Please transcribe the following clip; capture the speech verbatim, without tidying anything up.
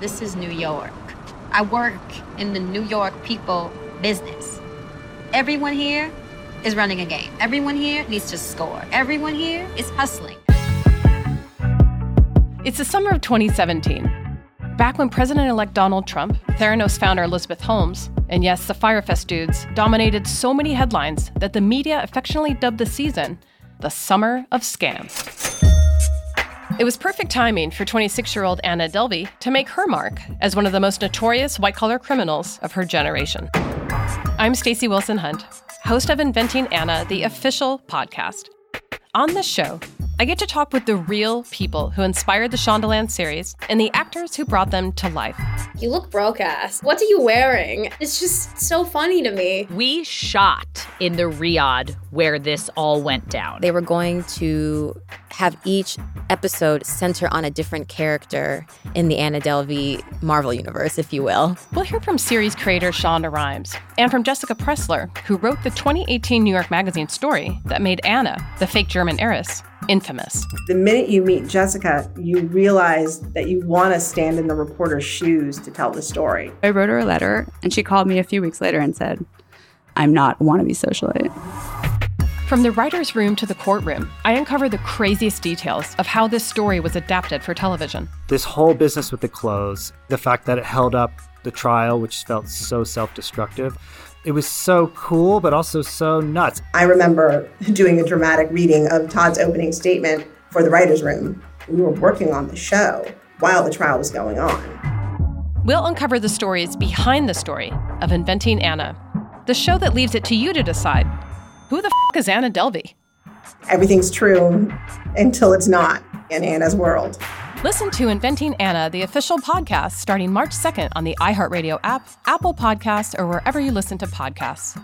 This is New York. I work in the New York people business. Everyone here is running a game. Everyone here needs to score. Everyone here is hustling. It's the summer of twenty seventeen. Back when President-elect Donald Trump, Theranos founder Elizabeth Holmes, and yes, the Firefest dudes, dominated so many headlines that the media affectionately dubbed the season the Summer of Scams. It was perfect timing for twenty-six-year-old Anna Delvey to make her mark as one of the most notorious white-collar criminals of her generation. I'm Stacey Wilson-Hunt, host of Inventing Anna, the official podcast. On this show, I get to talk with the real people who inspired the Shondaland series and the actors who brought them to life. You look broke-ass. What are you wearing? It's just so funny to me. We shot in the Riyadh where this all went down. They were going to have each episode center on a different character in the Anna Delvey Marvel universe, if you will. We'll hear from series creator Shonda Rhimes and from Jessica Pressler, who wrote the twenty eighteen New York Magazine story that made Anna, the fake German heiress, infamous. The minute you meet Jessica, you realize that you want to stand in the reporter's shoes to tell the story. I wrote her a letter, and she called me a few weeks later and said, "I'm not a wannabe socialite." From the writer's room to the courtroom, I uncover the craziest details of how this story was adapted for television. This whole business with the clothes, the fact that it held up the trial, which felt so self-destructive, it was so cool, but also so nuts. I remember doing a dramatic reading of Todd's opening statement for the writer's room. We were working on the show while the trial was going on. We'll uncover the stories behind the story of Inventing Anna, the show that leaves it to you to decide, who the f*** is Anna Delvey? Everything's true until it's not in Anna's world. Listen to Inventing Anna, the official podcast, starting March second on the iHeartRadio app, Apple Podcasts, or wherever you listen to podcasts.